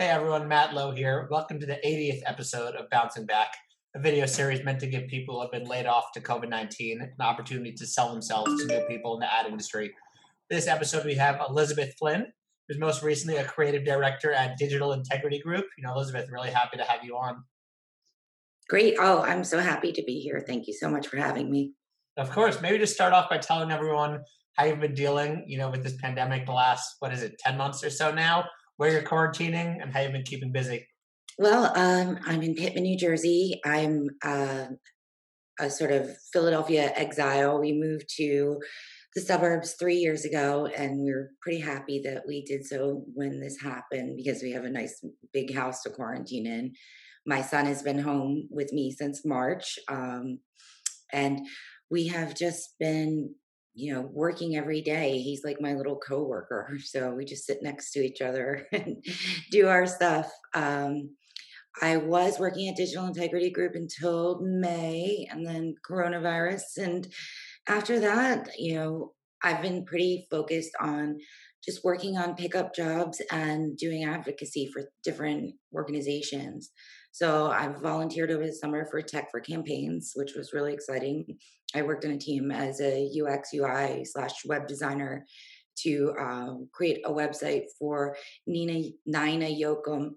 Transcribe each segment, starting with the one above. Hey everyone, Matt Lowe here. Welcome to the 80th episode of Bouncing Back, a video series meant to give people who have been laid off to COVID-19 an opportunity to sell themselves to new people in the ad industry. This episode we have Elizabeth Flynn, who's most recently a creative director at Digital Integrity Group. You know, Elizabeth, really happy to have you on. Great. Oh, I'm so happy to be here. Thank you so much for having me. Of course. Maybe just start off by telling everyone how you've been dealing, with this pandemic the last, 10 months or so now, where you're quarantining and how you've been keeping busy. Well, I'm in Pittman, New Jersey. I'm a sort of Philadelphia exile. We moved to the suburbs 3 years ago, and we were pretty happy that we did so when this happened because we have a nice big house to quarantine in. My son has been home with me since March, and we have just been working every day. He's like my little coworker. So we just sit next to each other and do our stuff. I was working at Digital Integrity Group until May and then coronavirus. And after that, I've been pretty focused on just working on pickup jobs and doing advocacy for different organizations. So I've volunteered over the summer for Tech for Campaigns, which was really exciting. I worked on a team as a UX/UI/web designer to create a website for Nina Yoakum,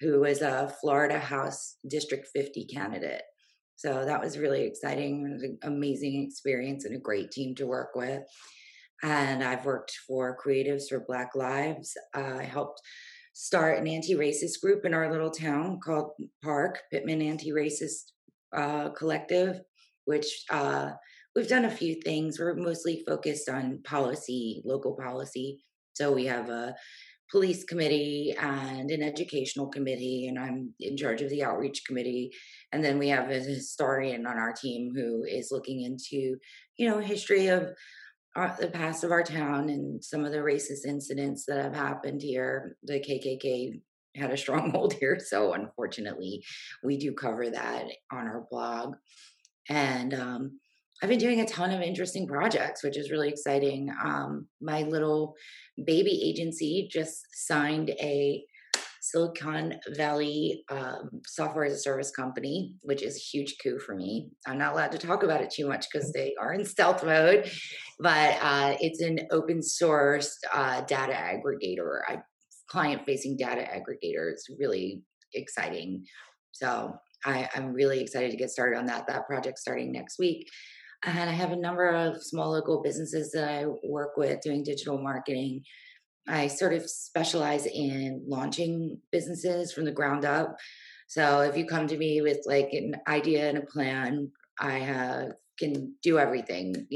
who is a Florida House District 50 candidate. So that was really exciting. It was an amazing experience and a great team to work with. And I've worked for Creatives for Black Lives. I helped start an anti-racist group in our little town called Park, Pittman Anti-Racist Collective, which we've done a few things. We're mostly focused on policy, local policy. So we have a police committee and an educational committee, and I'm in charge of the outreach committee. And then we have a historian on our team who is looking into, history of the past of our town and some of the racist incidents that have happened here. The KKK had a stronghold here, so unfortunately, we do cover that on our blog. And I've been doing a ton of interesting projects, which is really exciting. My little baby agency just signed a Silicon Valley software as a service company, which is a huge coup for me. I'm not allowed to talk about it too much because they are in stealth mode, but it's an open source data aggregator. Client-facing data aggregator. It's really exciting. So I'm really excited to get started on that. That project's starting next week. And I have a number of small local businesses that I work with doing digital marketing. I sort of specialize in launching businesses from the ground up. So if you come to me with like an idea and a plan, I can do everything,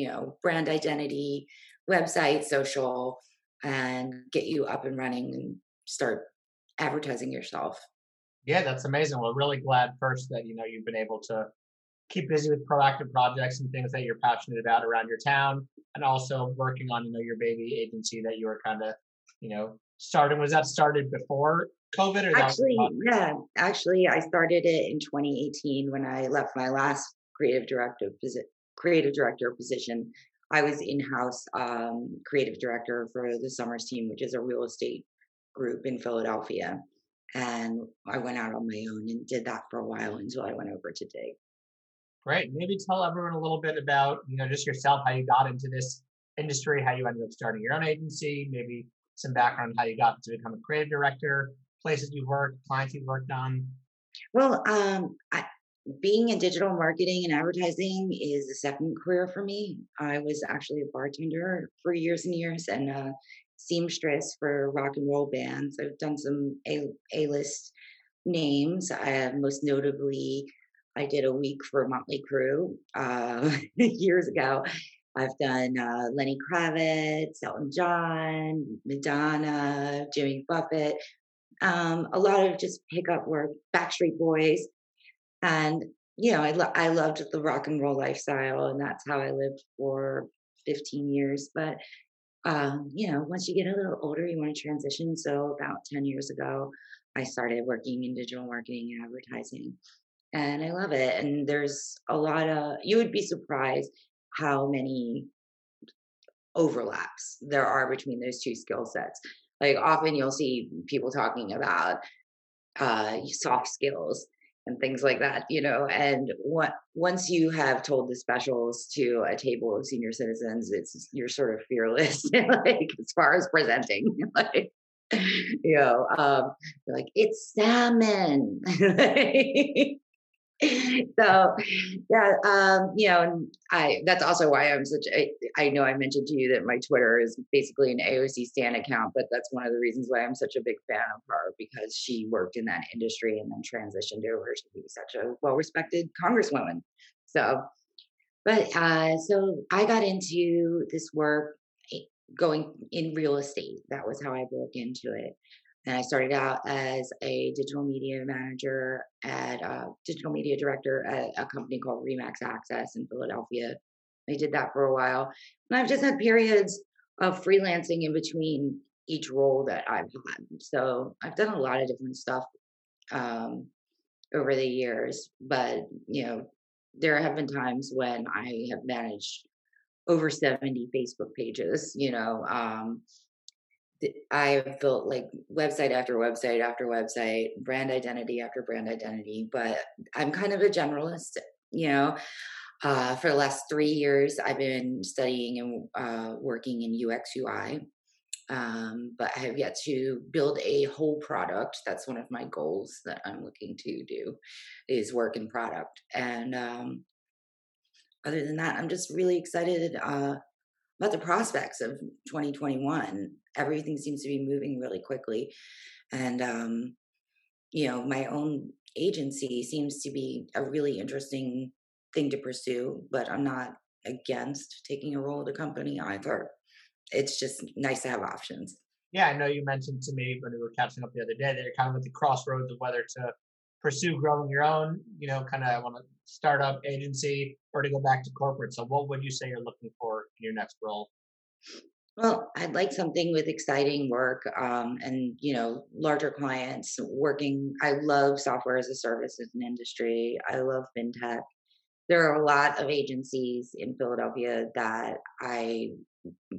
brand identity, website, social, and get you up and running and start advertising yourself. Yeah, that's amazing. Well, really glad first that, you've been able to keep busy with proactive projects and things that you're passionate about around your town and also working on, your baby agency that you were kind of starting. Was that started before COVID? Or actually, yeah. Actually, I started it in 2018 when I left my last creative director position. I was in-house creative director for the Summers team, which is a real estate group in Philadelphia. And I went out on my own and did that for a while until I went over to Dig. Great. Maybe tell everyone a little bit about, just yourself, how you got into this industry, how you ended up starting your own agency, maybe some background on how you got to become a creative director, places you've worked, clients you've worked on. Well, being in digital marketing and advertising is a second career for me. I was actually a bartender for years and years and a seamstress for rock and roll bands. I've done some A-list names. Most notably, I did a week for Motley Crue years ago. I've done Lenny Kravitz, Elton John, Madonna, Jimmy Buffett, a lot of just pickup work, Backstreet Boys. And, I loved the rock and roll lifestyle, and that's how I lived for 15 years. But, once you get a little older, you want to transition. So about 10 years ago, I started working in digital marketing and advertising, and I love it. And there's a lot of, you would be surprised how many overlaps there are between those two skill sets. Like often you'll see people talking about soft skills and things like that, you know. And once you have told the specials to a table of senior citizens, you're sort of fearless, like as far as presenting, like, you know, you're like, it's salmon. So yeah, you know, and that's also why I'm I know I mentioned to you that my Twitter is basically an AOC Stan account, but that's one of the reasons why I'm such a big fan of her, because she worked in that industry and then transitioned over to be such a well-respected congresswoman. So, but so I got into this work going in real estate. That was how I broke into it. And I started out as a digital media manager at digital media director at a company called Remax Access in Philadelphia. I did that for a while. And I've just had periods of freelancing in between each role that I've had. So I've done a lot of different stuff over the years. But, you know, there have been times when I have managed over 70 Facebook pages, you know. I have built like website after website after website, brand identity after brand identity, but I'm kind of a generalist, you know. For the last 3 years, I've been studying and working in UX UI, but I have yet to build a whole product. That's one of my goals that I'm looking to do, is work in product. And other than that, I'm just really excited about the prospects of 2021. Everything seems to be moving really quickly. And, you know, my own agency seems to be a really interesting thing to pursue, but I'm not against taking a role at a company either. It's just nice to have options. Yeah, I know you mentioned to me when we were catching up the other day that you're kind of at the crossroads of whether to pursue growing your own, you know, kind of want to start up agency, or to go back to corporate. So what would you say you're looking for in your next role? Well, I'd like something with exciting work and, you know, larger clients working. I love software as a service as an industry. I love fintech. There are a lot of agencies in Philadelphia that I,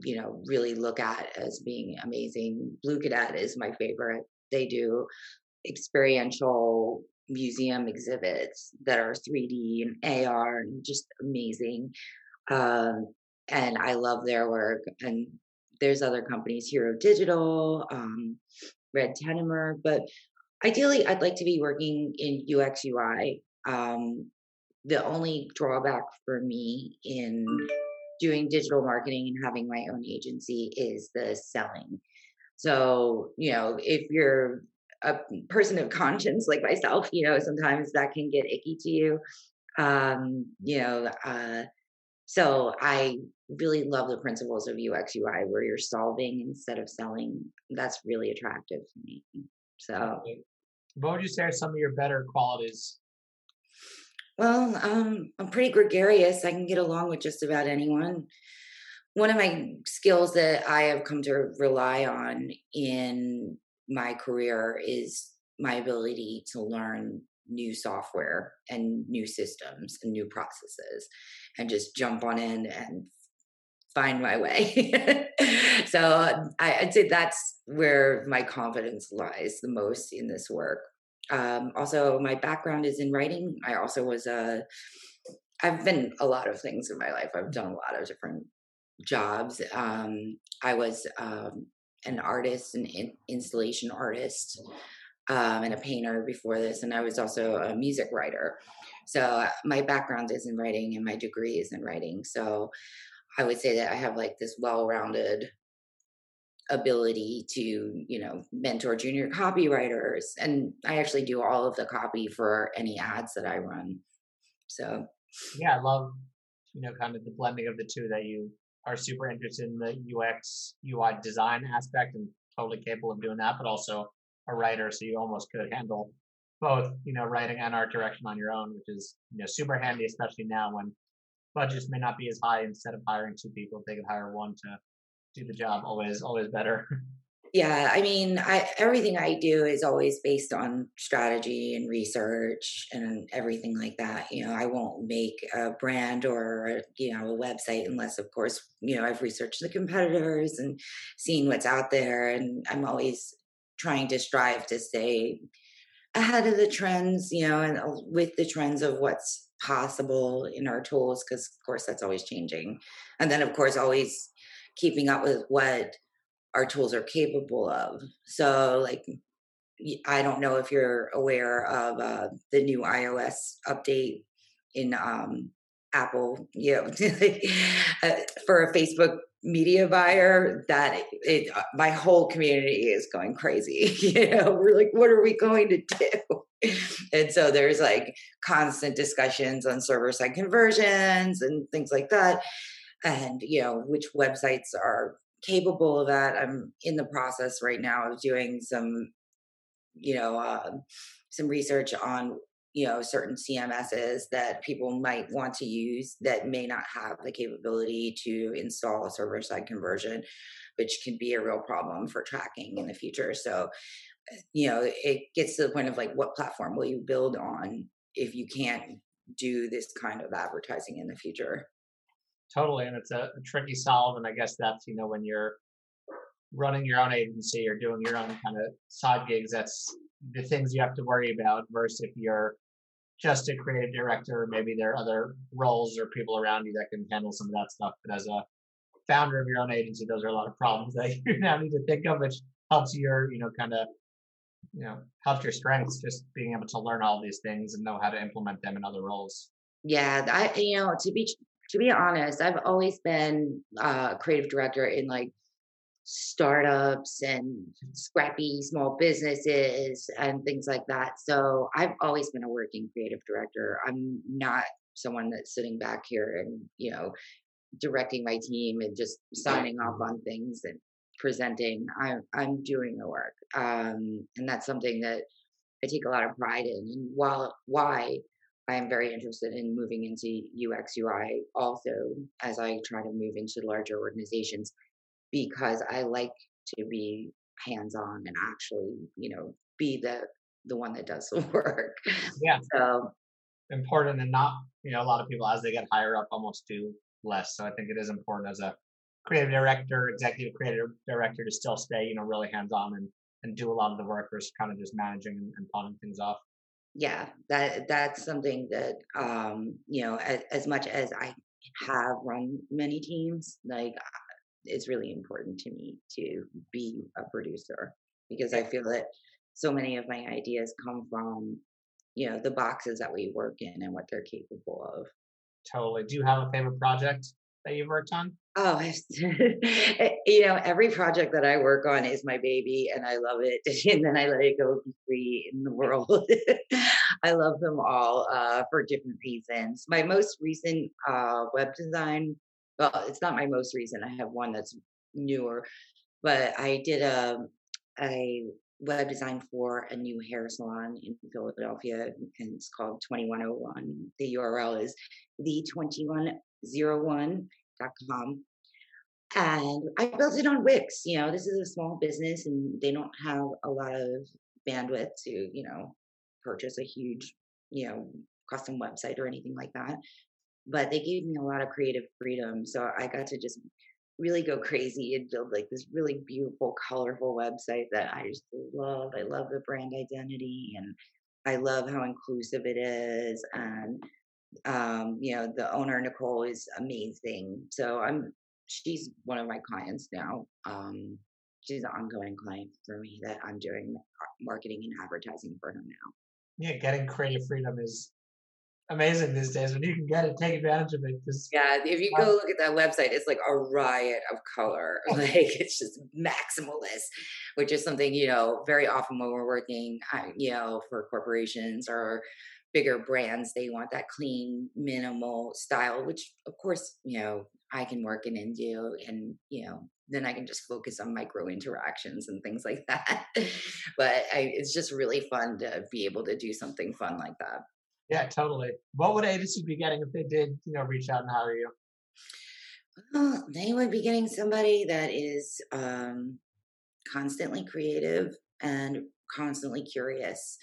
you know, really look at as being amazing. Blue Cadet is my favorite. They do experiential museum exhibits that are 3D and AR and just amazing. And I love their work. And there's other companies, Hero Digital, Red Tenimer, but ideally I'd like to be working in UX UI. The only drawback for me in doing digital marketing and having my own agency is the selling. So, you know, if you're a person of conscience like myself, you know, sometimes that can get icky to you. You know, so I really love the principles of UX UI where you're solving instead of selling. That's really attractive to me. So what would you say are some of your better qualities? Well, I'm pretty gregarious. I can get along with just about anyone. One of my skills that I have come to rely on in my career is my ability to learn new software and new systems and new processes and just jump on in and find my way. So I'd say that's where my confidence lies the most in this work. Also, my background is in writing. I've been a lot of things in my life. I've done a lot of different jobs. I was an artist, an installation artist, and a painter before this. And I was also a music writer. So my background is in writing and my degree is in writing. So I would say that I have like this well-rounded ability to, you know, mentor junior copywriters. And I actually do all of the copy for any ads that I run. So yeah, I love, you know, kind of the blending of the two, that you are super interested in the UX, UI design aspect and totally capable of doing that, but also a writer, so you almost could handle both, you know, writing and art direction on your own, which is, you know, super handy, especially now when budgets may not be as high. Instead of hiring two people, they could hire one to do the job. Always better. Yeah, I mean, everything I do is always based on strategy and research and everything like that. You know, I won't make a brand or, you know, a website unless, of course, you know, I've researched the competitors and seen what's out there. And I'm always trying to strive to stay ahead of the trends, you know, and with the trends of what's possible in our tools, because of course that's always changing. And then of course always keeping up with what our tools are capable of. So like, I don't know if you're aware of the new iOS update in Apple, you know, for a Facebook media buyer, that my whole community is going crazy. You know, we're like, what are we going to do? And so there's like constant discussions on server-side conversions and things like that. And, you know, which websites are capable of that. I'm in the process right now of doing some, you know, some research on, you know, certain CMSs that people might want to use that may not have the capability to install a server-side conversion, which can be a real problem for tracking in the future. So, you know, it gets to the point of like, what platform will you build on if you can't do this kind of advertising in the future? Totally. And it's a tricky solve. And I guess that's, you know, when you're running your own agency or doing your own kind of side gigs, that's the things you have to worry about, versus if you're just a creative director, maybe there are other roles or people around you that can handle some of that stuff. But as a founder of your own agency, those are a lot of problems that you now need to think of, which helps your, you know, kind of, you know, helps your strengths, just being able to learn all these things and know how to implement them in other roles. Yeah, I, you know, to be honest, I've always been a creative director in like startups and scrappy small businesses and things like that. So I've always been a working creative director. I'm not someone that's sitting back here and, you know, directing my team and just signing off on things and presenting. I'm doing the work. And that's something that I take a lot of pride in. And why I am very interested in moving into UX UI also as I try to move into larger organizations, because I like to be hands-on and actually, you know, be the one that does the work. Yeah. So important. And not, you know, a lot of people as they get higher up almost do less. So I think it is important as a creative director, executive creative director, to still stay, you know, really hands-on and do a lot of the work versus kind of just managing and pawning things off. Yeah, that's something that, you know, as much as I have run many teams, like, it's really important to me to be a producer, because I feel that so many of my ideas come from, you know, the boxes that we work in and what they're capable of. Totally. Do you have a favorite project that you've worked on? Oh, you know, every project that I work on is my baby and I love it. And then I let it go be free in the world. I love them all for different reasons. My most recent web design, well, it's not my most recent. I have one that's newer, but I did a web design for a new hair salon in Philadelphia, and it's called 2101. The URL is the2101.com. And I built it on Wix. You know, this is a small business and they don't have a lot of bandwidth to, you know, purchase a huge, you know, custom website or anything like that. But they gave me a lot of creative freedom. So I got to just really go crazy and build like this really beautiful, colorful website that I just love. I love the brand identity and I love how inclusive it is. And, you know, the owner, Nicole, is amazing. So she's one of my clients now. She's an ongoing client for me that I'm doing marketing and advertising for her now. Yeah, getting creative freedom is amazing these days when you can get it, take advantage of it. Yeah, if you go look at that website, it's like a riot of color. Like it's just maximalist, which is something, you know, very often when we're working, you know, for corporations or bigger brands, they want that clean, minimal style, which of course, you know, I can work in and do, and, you know, then I can just focus on micro interactions and things like that. But it's just really fun to be able to do something fun like that. Yeah, totally. What would agency be getting if they did, you know, reach out and hire you? Well, they would be getting somebody that is constantly creative and constantly curious.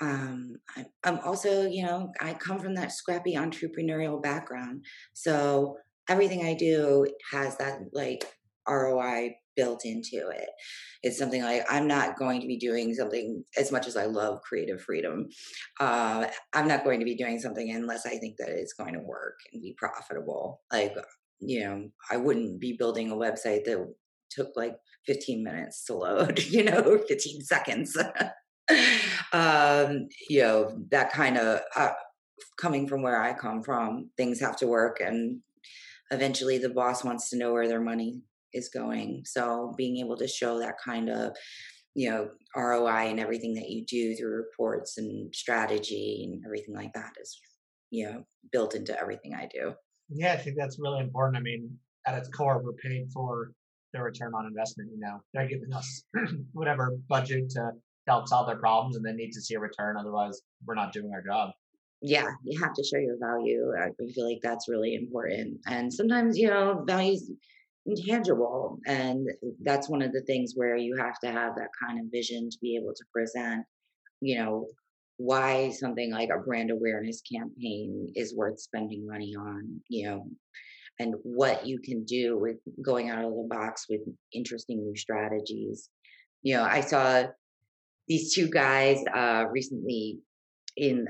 I'm also, you know, I come from that scrappy entrepreneurial background. So everything I do has that like ROI built into it. It's something like, I'm not going to be doing something, as much as I love creative freedom, I'm not going to be doing something unless I think that it's going to work and be profitable. Like, you know, I wouldn't be building a website that took like 15 minutes to load, 15 seconds. That kind of, coming from where I come from, things have to work. And eventually the boss wants to know where their money is going. So being able to show that kind of, ROI and everything that you do through reports and strategy and everything like that is, built into everything I do. Yeah, I think that's really important. I mean, at its core, we're paid for the return on investment. They're giving us whatever budget to help solve their problems, and they need to see a return. Otherwise, we're not doing our job. Yeah, you have to show your value. I feel like that's really important. And sometimes, value's intangible. And that's one of the things where you have to have that kind of vision to be able to present, why something like a brand awareness campaign is worth spending money on, and what you can do with going out of the box with interesting new strategies. I saw these two guys recently in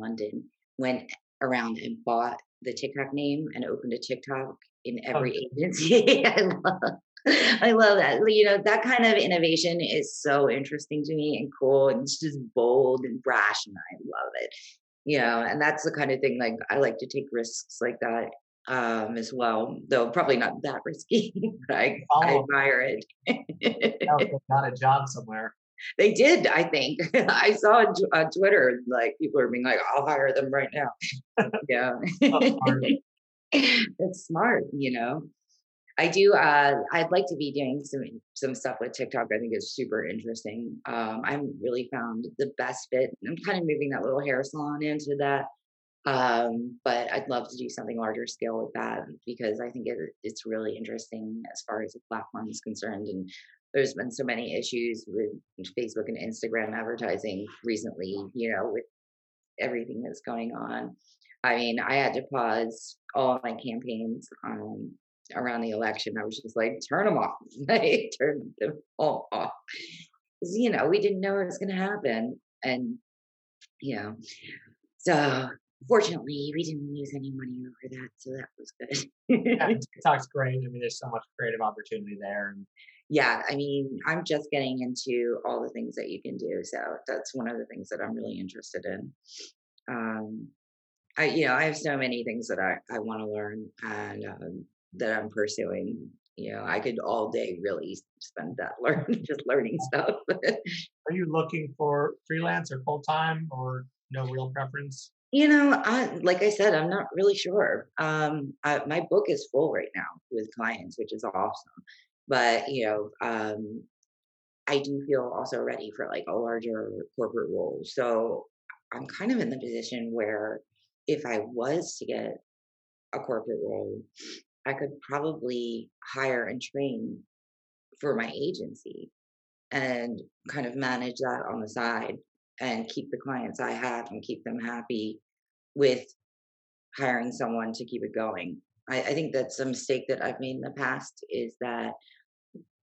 London, went around and bought the TikTok name and opened a TikTok in every agency. I love that. That kind of innovation is so interesting to me and cool, and it's just bold and brash, and I love it. And that's the kind of thing, like, I like to take risks like that as well, though probably not that risky, but I admire it. Got a job somewhere. They did, I think. I saw on Twitter, like, people are being like, I'll hire them right now. Yeah. That's smart, I do. I'd like to be doing some stuff with TikTok. I think it's super interesting. I haven't really found the best fit. I'm kind of moving that little hair salon into that. But I'd love to do something larger scale with that, because I think it's really interesting as far as the platform is concerned. And there's been so many issues with Facebook and Instagram advertising recently, with everything that's going on. I mean, I had to pause all my campaigns around the election. I was just like, turn them off. I turned them all off. Because, we didn't know it was going to happen. And, so fortunately, we didn't lose any money over that. So that was good. Yeah, TikTok's great. I mean, there's so much creative opportunity there. And yeah, I mean, I'm just getting into all the things that you can do. So that's one of the things that I'm really interested in. I have so many things that I want to learn and that I'm pursuing. I could all day really spend that learning stuff. Are you looking for freelance or full-time, or no real preference? Like I said, I'm not really sure. My book is full right now with clients, which is awesome. But, I do feel also ready for like a larger corporate role. So I'm kind of in the position where if I was to get a corporate role, I could probably hire and train for my agency and kind of manage that on the side and keep the clients I have and keep them happy with hiring someone to keep it going. I think that's a mistake that I've made in the past, is that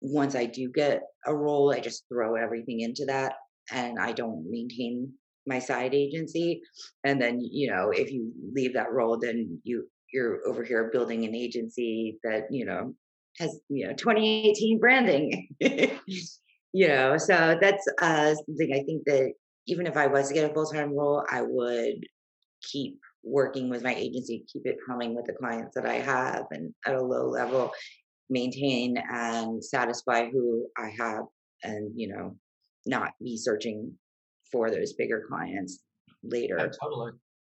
once I do get a role, I just throw everything into that and I don't maintain my side agency. And then, if you leave that role, then you're over here building an agency that, has, 2018 branding, so that's something I think that even if I was to get a full-time role, I would keep working with my agency, keep it humming with the clients that I have, and at a low level, maintain and satisfy who I have, and, not be searching for those bigger clients later. Oh, totally.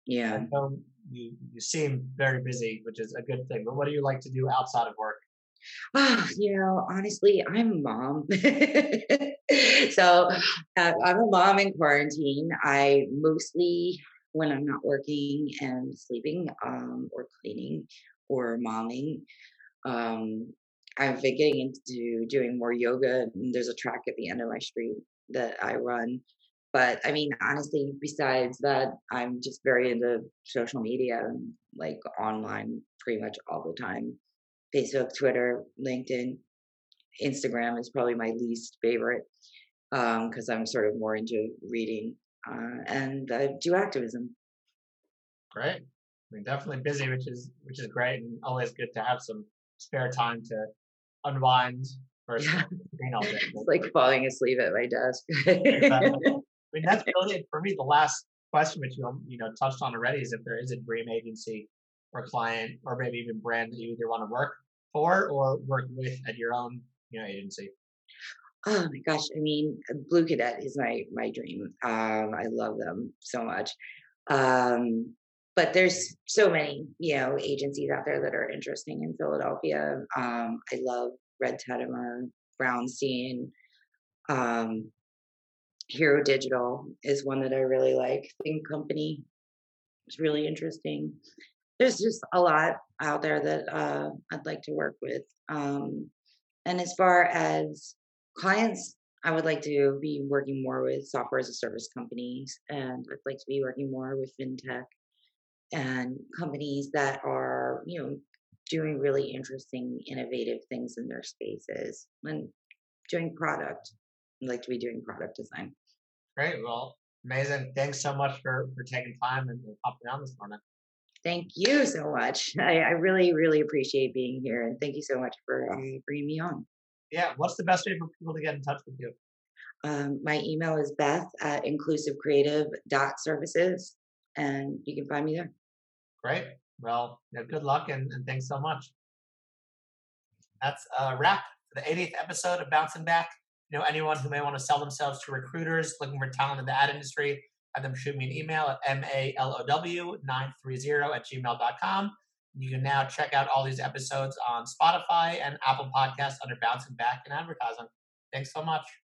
Yeah. So you seem very busy, which is a good thing, but what do you like to do outside of work? Oh, honestly, I'm a mom. So I'm a mom in quarantine. I mostly, when I'm not working and sleeping, or cleaning or momming, I'm getting into doing more yoga. There's a track at the end of my street that I run. But I mean, honestly, besides that, I'm just very into social media and like online pretty much all the time. Facebook, Twitter, LinkedIn, Instagram is probably my least favorite because I'm sort of more into reading and I do activism. Great. We're definitely busy, which is great, and always good to have some spare time to unwind. First, yeah. All day. It's like falling asleep at my desk. Exactly. I mean, that's really, for me, the last question, which you touched on already, is if there is a dream agency or client or maybe even brand that you either want to work for or work with at your own agency. Oh my gosh, I mean, Blue Cadet is my dream. I love them so much. But there's so many, agencies out there that are interesting in Philadelphia. I love Red Tenimer, Brownstein, Hero Digital is one that I really like. Think Company is really interesting. There's just a lot out there that I'd like to work with. And as far as clients, I would like to be working more with software as a service companies, and I'd like to be working more with fintech and companies that are, doing really interesting, innovative things in their spaces and doing product. I'd like to be doing product design. Great. Well, amazing. Thanks so much for taking time and popping on this morning. Thank you so much. I really, really appreciate being here. And thank you so much for bringing me on. Yeah. What's the best way for people to get in touch with you? My email is beth@inclusivecreative.services. And you can find me there. Great. Well, good luck and thanks so much. That's a wrap for the 80th episode of Bouncing Back. Anyone who may want to sell themselves to recruiters looking for talent in the ad industry, have them shoot me an email at malow930@gmail.com. You can now check out all these episodes on Spotify and Apple Podcasts under Bouncing Back and Advertising. Thanks so much.